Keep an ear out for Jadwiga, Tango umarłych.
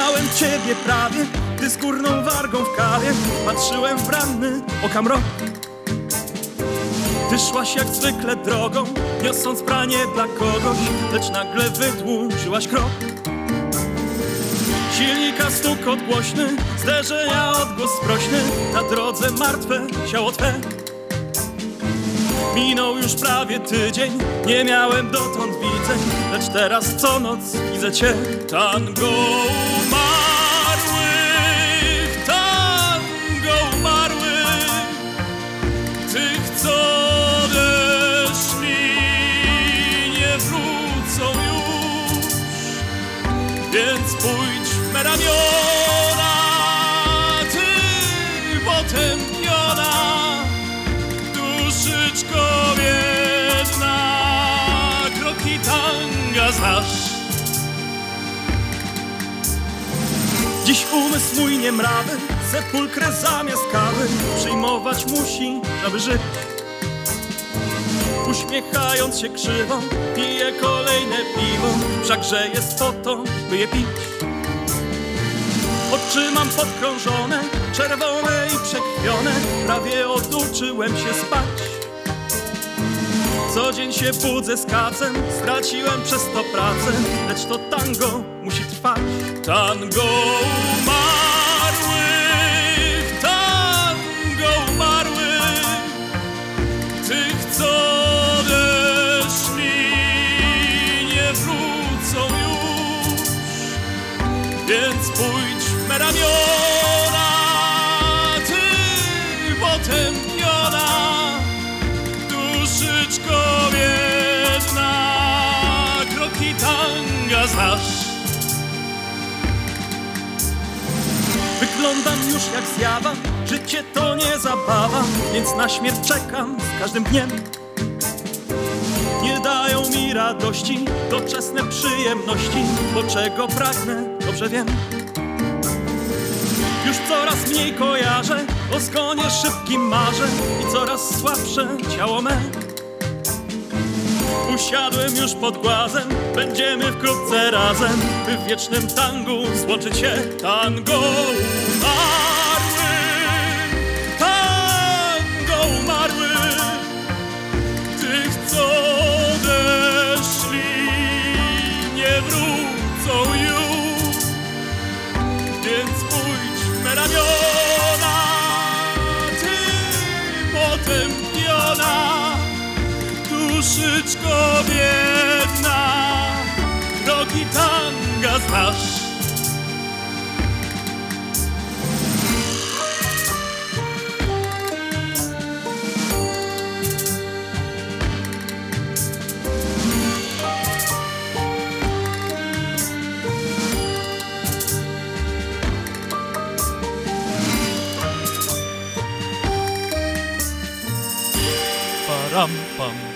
Poznałem ciebie prawie, gdy z górną wargą w kawie patrzyłem w ranny okamrok. Ty szłaś jak zwykle drogą, niosąc pranie dla kogoś, lecz nagle wydłużyłaś krok. Silnika stuk odgłośny, zderzenia odgłos prośny, na drodze martwe ciało twe. Minął już prawie tydzień, nie miałem dotąd widzeń, lecz teraz co noc widzę cię. Tango umarłych, tango umarłych, tych co odeszli nie wrócą już, więc pójdź w me ramiona, ty potępiona. Duszyczko biedna, kroki tanga znasz. Dziś umysł mój niemrawy sepulkrę zamiast kawy przyjmować musi, żeby żyć. Uśmiechając się krzywą pije kolejne piwo, wszakże jest po to, by je pić. Oczy mam podkrążone, czerwone i przekrwione, prawie oduczyłem się spać. Co dzień się budzę z kacem, straciłem przez to pracę, lecz to tango musi trwać. Tango umarłych, tango umarłych, tych co odeszli nie wrócą już, więc pójdź w me ramiona, ty potępiona. Duszyczko biedna, kroki tanga znasz. Wyglądam już jak zjawa, życie to nie zabawa, więc na śmierć czekam z każdym dniem. Nie dają mi radości doczesne przyjemności, bo czego pragnę, dobrze wiem. Już coraz mniej kojarzę, o zgonie szybkim marzę i coraz słabsze ciało me. Usiadłem już pod głazem, będziemy wkrótce razem, by w wiecznym tangu złączyć się. Tango umarłych, tango umarłych, tych co odeszli nie wrócą już, więc pójdź w me ramiona, ty potępiona. Duszyczko biedna, kroki tanga znasz. Pam, pam.